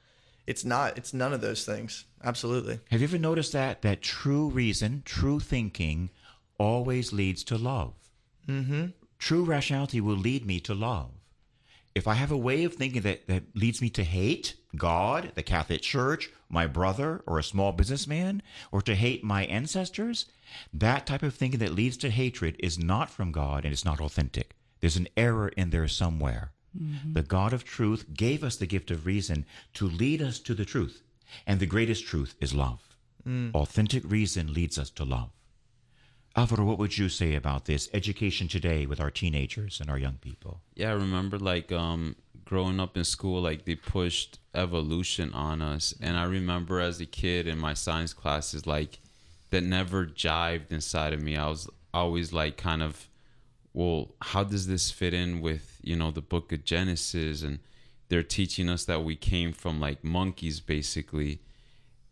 It's not. It's none of those things. Absolutely. Have you ever noticed that that true reason, true thinking, always leads to love? Mm-hmm. True rationality will lead me to love. If I have a way of thinking that, that leads me to hate God, the Catholic Church, my brother, or a small businessman, or to hate my ancestors, that type of thinking that leads to hatred is not from God and it's not authentic. There's an error in there somewhere. Mm-hmm. The God of truth gave us the gift of reason to lead us to the truth. And the greatest truth is love. Mm. Authentic reason leads us to love. Alvaro, what would you say about this education today with our teenagers and our young people? Yeah, I remember like um, growing up in school, like they pushed evolution on us. And I remember as a kid in my science classes, like that never jived inside of me. I was always like kind of, well, how does this fit in with, you know, the book of Genesis? And they're teaching us that we came from like monkeys basically.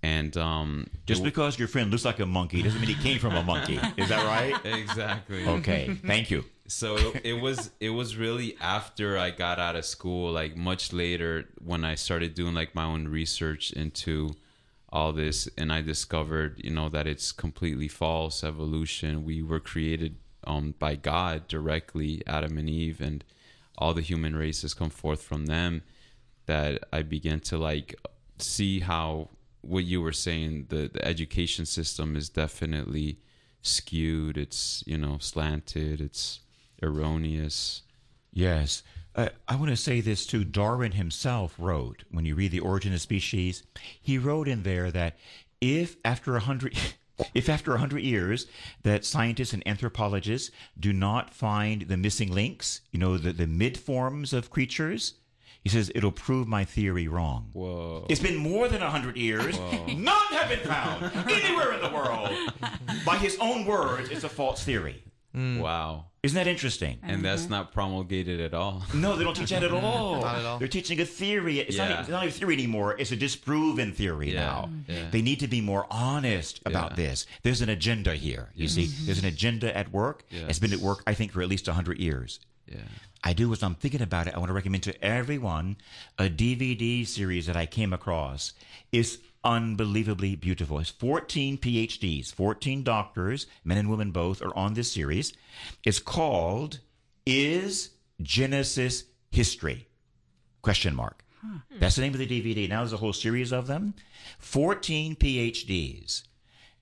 And um, just because your friend looks like a monkey doesn't mean he came from a monkey. Is that right? Exactly. Okay. Thank you. So it, it was it was really after I got out of school, like much later, when I started doing like my own research into all this, and I discovered, you know, that it's completely false. Evolution. We were created um, by God directly, Adam and Eve, and all the human races come forth from them. That I began to like see how. What you were saying, the, the education system is definitely skewed. It's, you know, slanted. It's erroneous. Yes. Uh, I want to say this too. Darwin himself wrote, when you read The Origin of Species, he wrote in there that if after a hundred... If after one hundred years that scientists and anthropologists do not find the missing links, you know, the, the mid-forms of creatures... He says, it'll prove my theory wrong. Whoa. It's been more than one hundred years. Whoa. None have been found anywhere in the world. By his own words, it's a false theory. Mm. Wow. Isn't that interesting? And mm-hmm. that's not promulgated at all. No, they don't teach that at all. Not at all. They're teaching a theory. It's, yeah. not, it's not even a theory anymore. It's a disproven theory yeah. now. Yeah. They need to be more honest about yeah. this. There's an agenda here. You yes. see, there's an agenda at work. Yes. It's been at work, I think, for at least one hundred years. Yeah. I do, as I'm thinking about it, I want to recommend to everyone a D V D series that I came across. It's unbelievably beautiful. It's fourteen P H Ds, fourteen doctors, men and women both, are on this series. It's called Is Genesis History? Question mark. Huh. That's the name of the D V D. Now there's a whole series of them. fourteen P H Ds.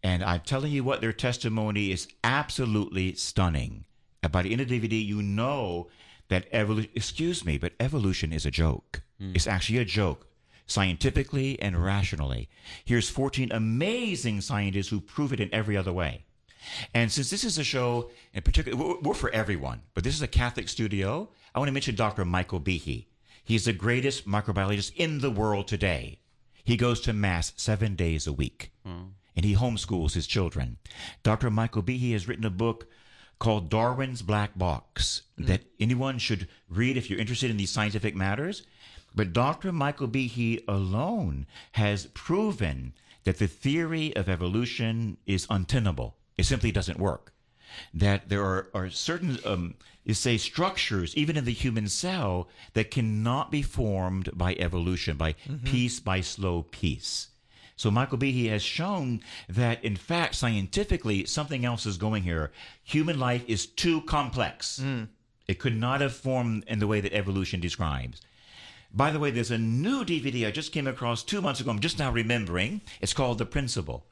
And I'm telling you what, their testimony is absolutely stunning. By the end of the D V D, you know that evolution, excuse me, but evolution is a joke. Mm. It's actually a joke, scientifically and rationally. Here's fourteen amazing scientists who prove it in every other way. And since this is a show, in particular, we're for everyone, but this is a Catholic studio, I want to mention Doctor Michael Behe. He's the greatest microbiologist in the world today. He goes to Mass seven days a week, mm. and he homeschools his children. Doctor Michael Behe has written a book called Darwin's Black Box, mm. that anyone should read if you're interested in these scientific matters. But Doctor Michael Behe alone has proven that the theory of evolution is untenable. It simply doesn't work. That there are, are certain, um, you say, structures, even in the human cell, that cannot be formed by evolution, by mm-hmm. piece by slow piece. So Michael Behe has shown that, in fact, scientifically, something else is going here. Human life is too complex. Mm. It could not have formed in the way that evolution describes. By the way, there's a new D V D I just came across two months ago. I'm just now remembering. It's called The Principle.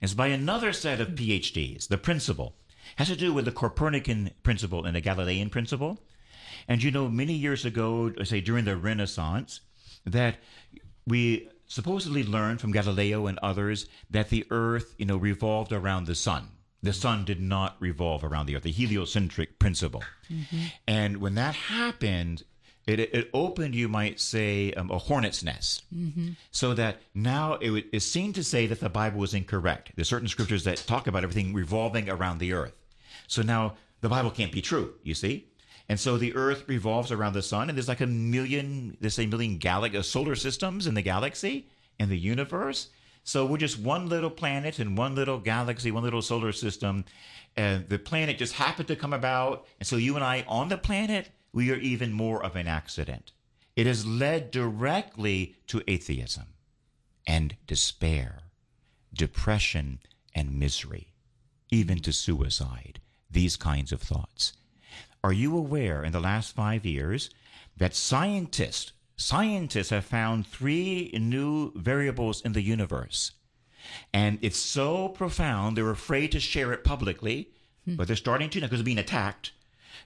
It's by another set of P H Ds. The Principle has to do with the Copernican principle and the Galilean principle. And, you know, many years ago, say during the Renaissance, that we... supposedly learned from Galileo and others that the earth, you know, revolved around the sun. The sun did not revolve around the earth, the heliocentric principle. Mm-hmm. And when that happened, it, it opened, you might say, um, a hornet's nest. Mm-hmm. So that now it, it seemed to say that the Bible was incorrect. There's certain scriptures that talk about everything revolving around the earth. So now the Bible can't be true, you see. And so the Earth revolves around the sun, and there's like a million, there's a million gal- solar systems in the galaxy and the universe. So we're just one little planet and one little galaxy, one little solar system. And the planet just happened to come about. And so you and I on the planet, we are even more of an accident. It has led directly to atheism and despair, depression and misery, even to suicide, these kinds of thoughts. Are you aware in the last five years that scientists, scientists have found three new variables in the universe? And it's so profound, they're afraid to share it publicly, hmm. but they're starting to now because they're being attacked.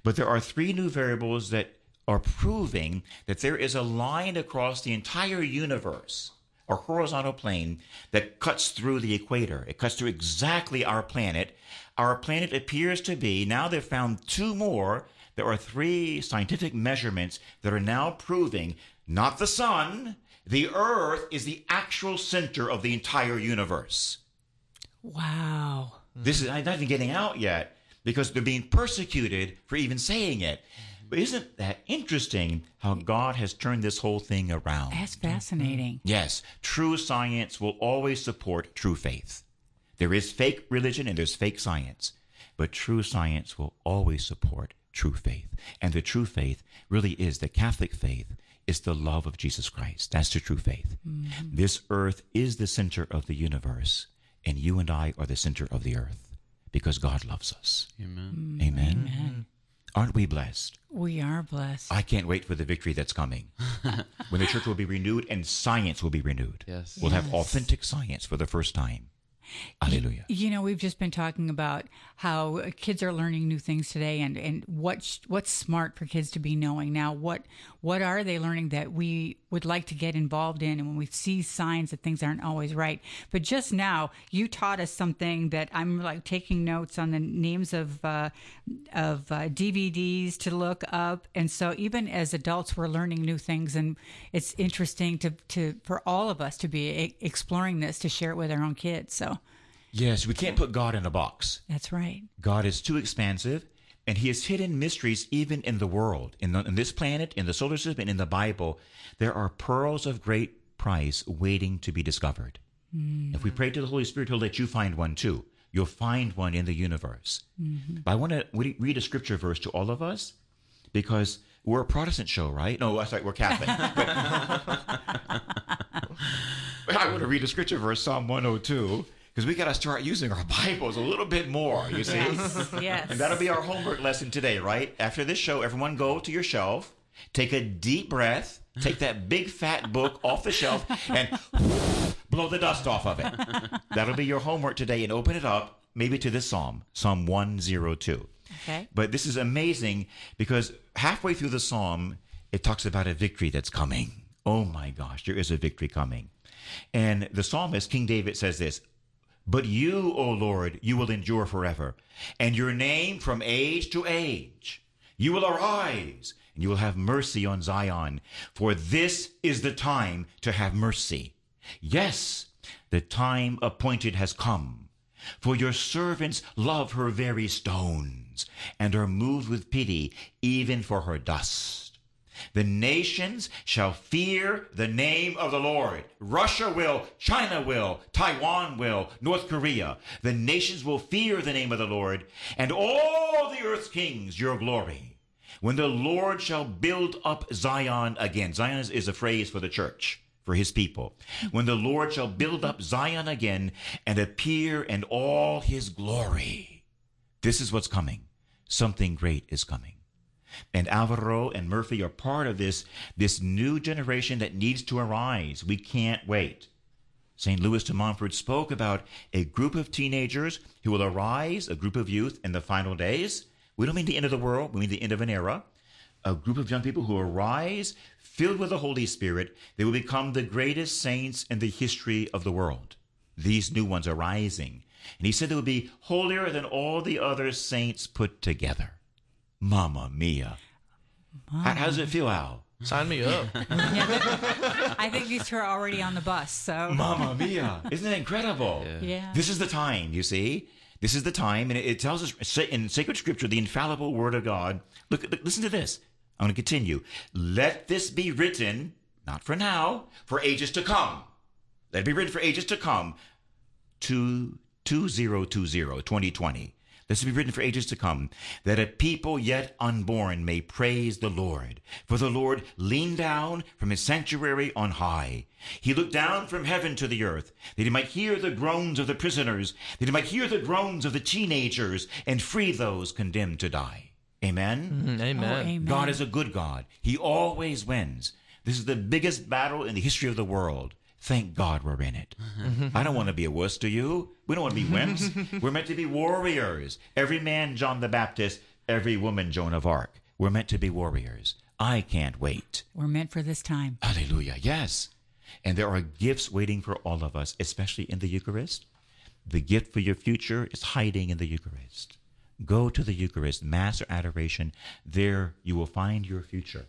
But there are three new variables that are proving that there is a line across the entire universe, a horizontal plane that cuts through the equator. It cuts through exactly our planet. Our planet appears to be, now they've found two more. There are three scientific measurements that are now proving not the sun, the Earth is the actual center of the entire universe. Wow. This is, I'm not even getting out yet because they're being persecuted for even saying it. But isn't that interesting how God has turned this whole thing around? That's fascinating. Yes. True science will always support true faith. There is fake religion and there's fake science, but true science will always support true faith. And the true faith really is the Catholic faith. It's the love of Jesus Christ. That's the true faith. Mm-hmm. This Earth is the center of the universe, and you and I are the center of the Earth because God loves us. Amen. Amen. Amen. Aren't we blessed? We are blessed. I can't wait for the victory that's coming when the church will be renewed and science will be renewed. Yes. We'll yes. have authentic science for the first time. Hallelujah. You know, we've just been talking about how kids are learning new things today and, and what, what's smart for kids to be knowing. Now, what what are they learning that we would like to get involved in and when we see signs that things aren't always right? But just now, you taught us something that I'm like taking notes on the names of, uh, of uh, D V Ds to look up. And so even as adults, we're learning new things. And it's interesting to, to for all of us to be exploring this, to share it with our own kids. So. Yes, we can't put God in a box. That's right. God is too expansive, and He has hidden mysteries even in the world, in, the, in this planet, in the solar system, and in the Bible. There are pearls of great price waiting to be discovered. Mm-hmm. If we pray to the Holy Spirit, He'll let you find one too. You'll find one in the universe. Mm-hmm. But I want to read a scripture verse to all of us because we're a Protestant show, right? No, sorry, we're Catholic. I want to read a scripture verse, Psalm one oh two. Because we got to start using our Bibles a little bit more, you see? Yes, yes. And that'll be our homework lesson today, right? After this show, everyone go to your shelf, take a deep breath, take that big fat book off the shelf, and blow the dust off of it. That'll be your homework today, and open it up, maybe to this psalm, Psalm one oh two. Okay. But this is amazing because halfway through the psalm, it talks about a victory that's coming. Oh my gosh, there is a victory coming. And the psalmist, King David, says this, "But you, O Lord, you will endure forever, and your name from age to age. You will arise, and you will have mercy on Zion, for this is the time to have mercy. Yes, the time appointed has come, for your servants love her very stones, and are moved with pity even for her dust. The nations shall fear the name of the Lord. Russia will, China will, Taiwan will, North Korea. The nations will fear the name of the Lord, and all the earth's kings your glory. When the Lord shall build up Zion again." Zion is, is a phrase for the church, for His people. "When the Lord shall build up Zion again and appear in all His glory." This is what's coming. Something great is coming. And Alvaro and Murphy are part of this, this new generation that needs to arise. We can't wait. Saint Louis de Montfort spoke about a group of teenagers who will arise, a group of youth in the final days. We don't mean the end of the world. We mean the end of an era. A group of young people who arise, filled with the Holy Spirit. They will become the greatest saints in the history of the world. These new ones are rising. And he said they will be holier than all the other saints put together. Mama mia. Mama. How does it feel, Al? Sign me up. Yeah, I think these two are already on the bus. So, Mama mia. Isn't it incredible? Yeah. Yeah. This is the time, you see. This is the time, and it tells us in sacred scripture, the infallible word of God. Look, look, listen to this. I'm going to continue. Let this be written, not for now, for ages to come. Let it be written for ages to come, to twenty twenty. Let it be written for ages to come, that a people yet unborn may praise the Lord. For the Lord leaned down from his sanctuary on high. He looked down from heaven to the earth, that he might hear the groans of the prisoners, that he might hear the groans of the teenagers, and free those condemned to die. Amen? Amen. Oh, amen. God is a good God. He always wins. This is the biggest battle in the history of the world. Thank God we're in it. I don't want to be a wuss to you. We don't want to be wimps. We're meant to be warriors. Every man, John the Baptist. Every woman, Joan of Arc. We're meant to be warriors. I can't wait. We're meant for this time. Hallelujah. Yes. And there are gifts waiting for all of us, especially in the Eucharist. The gift for your future is hiding in the Eucharist. Go to the Eucharist, Mass or Adoration. There you will find your future.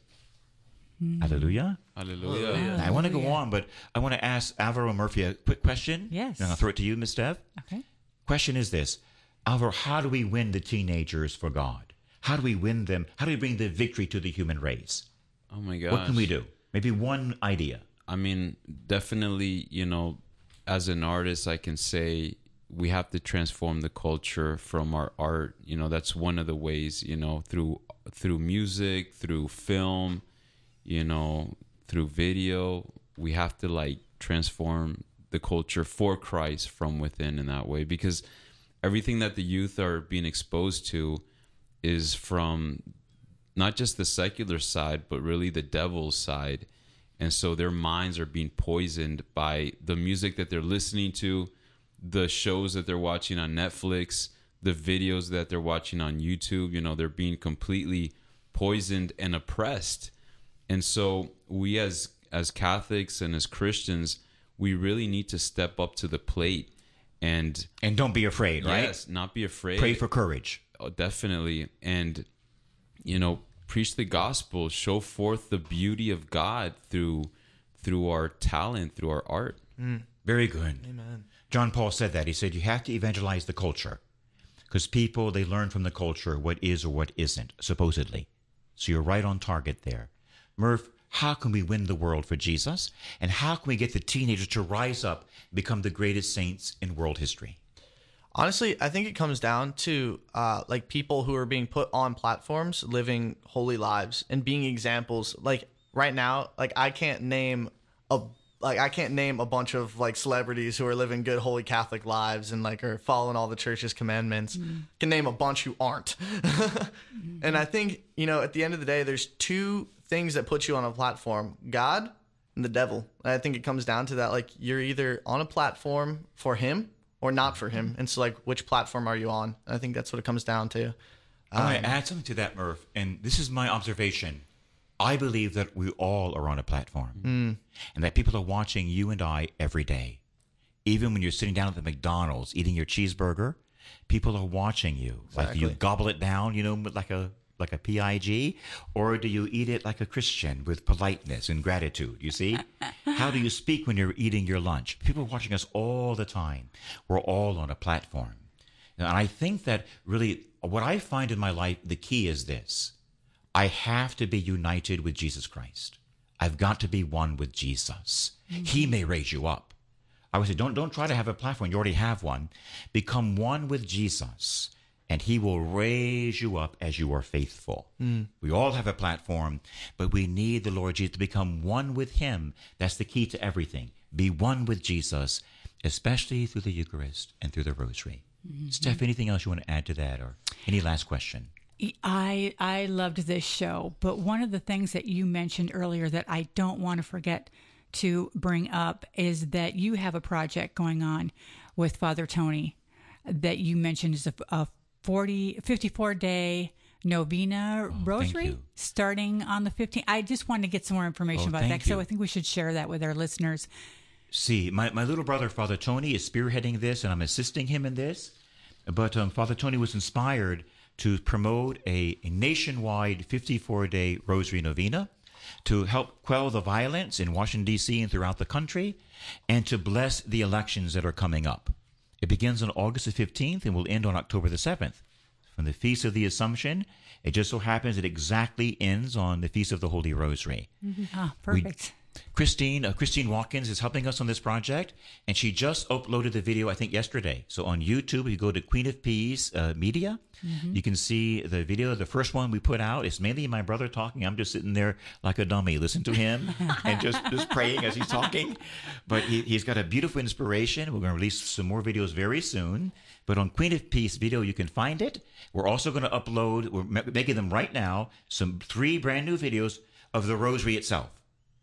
Mm. Hallelujah. Hallelujah. Hallelujah. I want to go on, but I want to ask Alvaro Murphy a quick question. Yes. And I'll throw it to you, Miz Steph. Okay. Question is this. Alvaro, how do we win the teenagers for God? How do we win them? How do we bring the victory to the human race? Oh, my gosh. What can we do? Maybe one idea. I mean, definitely, you know, as an artist, I can say we have to transform the culture from our art. You know, that's one of the ways, you know, through through music, through film, you know, through video. We have to like transform the culture for Christ from within in that way, because everything that the youth are being exposed to is from not just the secular side, but really the devil's side. And so their minds are being poisoned by the music that they're listening to, the shows that they're watching on Netflix, the videos that they're watching on YouTube. You know, they're being completely poisoned and oppressed. And so we as as Catholics and as Christians, we really need to step up to the plate. And and don't be afraid, right? Yes, not be afraid. Pray for courage. Oh, definitely. And, you know, preach the gospel. Show forth the beauty of God through through our talent, through our art. Mm. Very good. Amen. John Paul said that. He said you have to evangelize the culture, because people, they learn from the culture what is or what isn't, supposedly. So you're right on target there. Murph, how can we win the world for Jesus? And how can we get the teenagers to rise up and become the greatest saints in world history? Honestly, I think it comes down to uh, like people who are being put on platforms, living holy lives and being examples. Like right now, like I can't name a like I can't name a bunch of like celebrities who are living good holy Catholic lives and like are following all the church's commandments. Mm. I can name a bunch who aren't. And I think, you know, at the end of the day, there's two things that put you on a platform, God and the devil. And I think it comes down to that. Like you're either on a platform for him or not for him. And so like, which platform are you on? And I think that's what it comes down to. Um, I want to add something to that, Murph. And this is my observation. I believe that we all are on a platform, mm. and that people are watching you and I every day. Even when you're sitting down at the McDonald's eating your cheeseburger, people are watching you. Exactly. Like you gobble it down, you know, like a like a P I G, or do you eat it like a Christian with politeness and gratitude? You see? How do you speak when you're eating your lunch? People are watching us all the time. We're all on a platform. And I think that really what I find in my life, the key is this. I have to be united with Jesus Christ. I've got to be one with Jesus. Mm-hmm. He may raise you up. I would say, don't, don't try to have a platform. You already have one. Become one with Jesus, and he will raise you up as you are faithful. Mm. We all have a platform, but we need the Lord Jesus to become one with him. That's the key to everything. Be one with Jesus, especially through the Eucharist and through the Rosary. Mm-hmm. Steph, anything else you want to add to that, or any last question? I I loved this show, but one of the things that you mentioned earlier that I don't want to forget to bring up is that you have a project going on with Father Tony that you mentioned is a, a forty, fifty-four day novena oh, rosary starting on the fifteenth. I just wanted to get some more information oh, about that, so I think we should share that with our listeners. See, my, my little brother, Father Tony, is spearheading this, and I'm assisting him in this. But um, Father Tony was inspired to promote a, a nationwide fifty-four day rosary novena to help quell the violence in Washington, D C and throughout the country, and to bless the elections that are coming up. It begins on August the fifteenth and will end on October the seventh. From the Feast of the Assumption, it just so happens it exactly ends on the Feast of the Holy Rosary. Mm-hmm. Ah, perfect. We, Christine uh, Christine Watkins is helping us on this project, and she just uploaded the video, I think, yesterday. So on YouTube, if you go to Queen of Peace uh, Media, mm-hmm. you can see the video. The first one we put out is mainly my brother talking. I'm just sitting there like a dummy, listening to him and just, just praying as he's talking. But he, he's got a beautiful inspiration. We're going to release some more videos very soon. But on Queen of Peace Video, you can find it. We're also going to upload, we're making them right now, some three brand new videos of the rosary itself.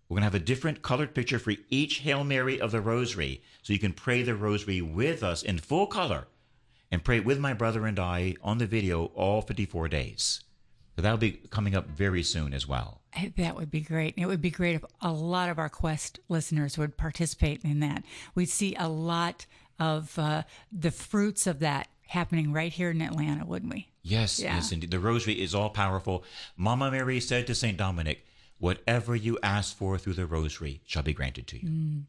We're going to have a different colored picture for each Hail Mary of the rosary. So you can pray the rosary with us in full color and pray with my brother and I on the video all fifty-four days. So that'll be coming up very soon as well. That would be great. It would be great if a lot of our Quest listeners would participate in that. We'd see a lot of uh, the fruits of that happening right here in Atlanta, wouldn't we? Yes, yeah. Yes, indeed. The rosary is all powerful. Mama Mary said to Saint Dominic, whatever you ask for through the rosary shall be granted to you. Mm.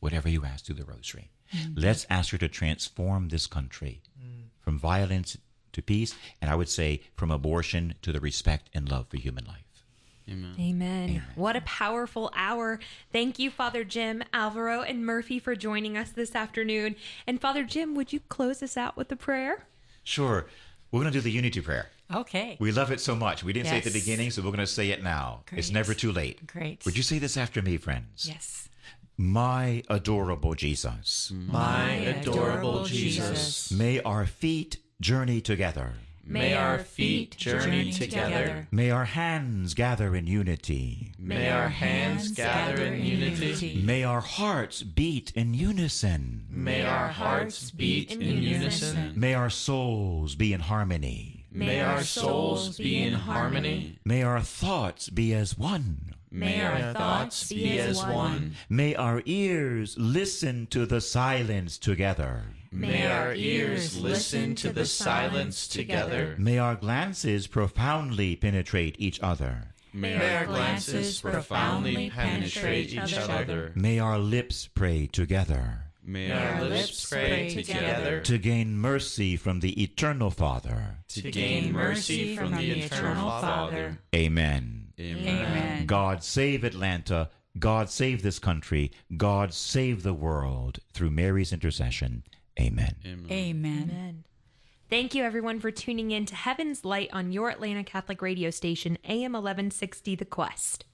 Whatever you ask through the rosary. Mm. Let's ask her to transform this country mm. from violence to peace, and I would say from abortion to the respect and love for human life. Amen. Amen. Amen. What a powerful hour. Thank you, Father Jim, Alvaro, and Murphy for joining us this afternoon. And Father Jim, would you close us out with a prayer? Sure. We're going to do the unity prayer. Okay. We love it so much. We didn't yes. say it at the beginning, so we're going to say it now. Great. It's never too late. Great. Would you say this after me, friends? Yes. My adorable Jesus. My adorable Jesus. May our feet journey together. May our feet journey together. May our hands gather in unity. May our hands gather in unity. May our hearts beat in unison. May our hearts beat in unison. May our souls be in harmony. May our souls be in harmony. May our thoughts be as one. May our thoughts be as one. May our ears listen to the silence together. May our ears listen to the silence together. May our glances profoundly penetrate each other. May our glances profoundly penetrate each other. May our lips pray together. May our lips pray together. To gain mercy from the Eternal Father. To gain mercy from the Eternal Father. Amen. Amen. God save Atlanta. God save this country. God save the world through Mary's intercession. Amen. Amen. Amen. Amen. Thank you, everyone, for tuning in to Heaven's Light on your Atlanta Catholic radio station, A M eleven sixty The Quest.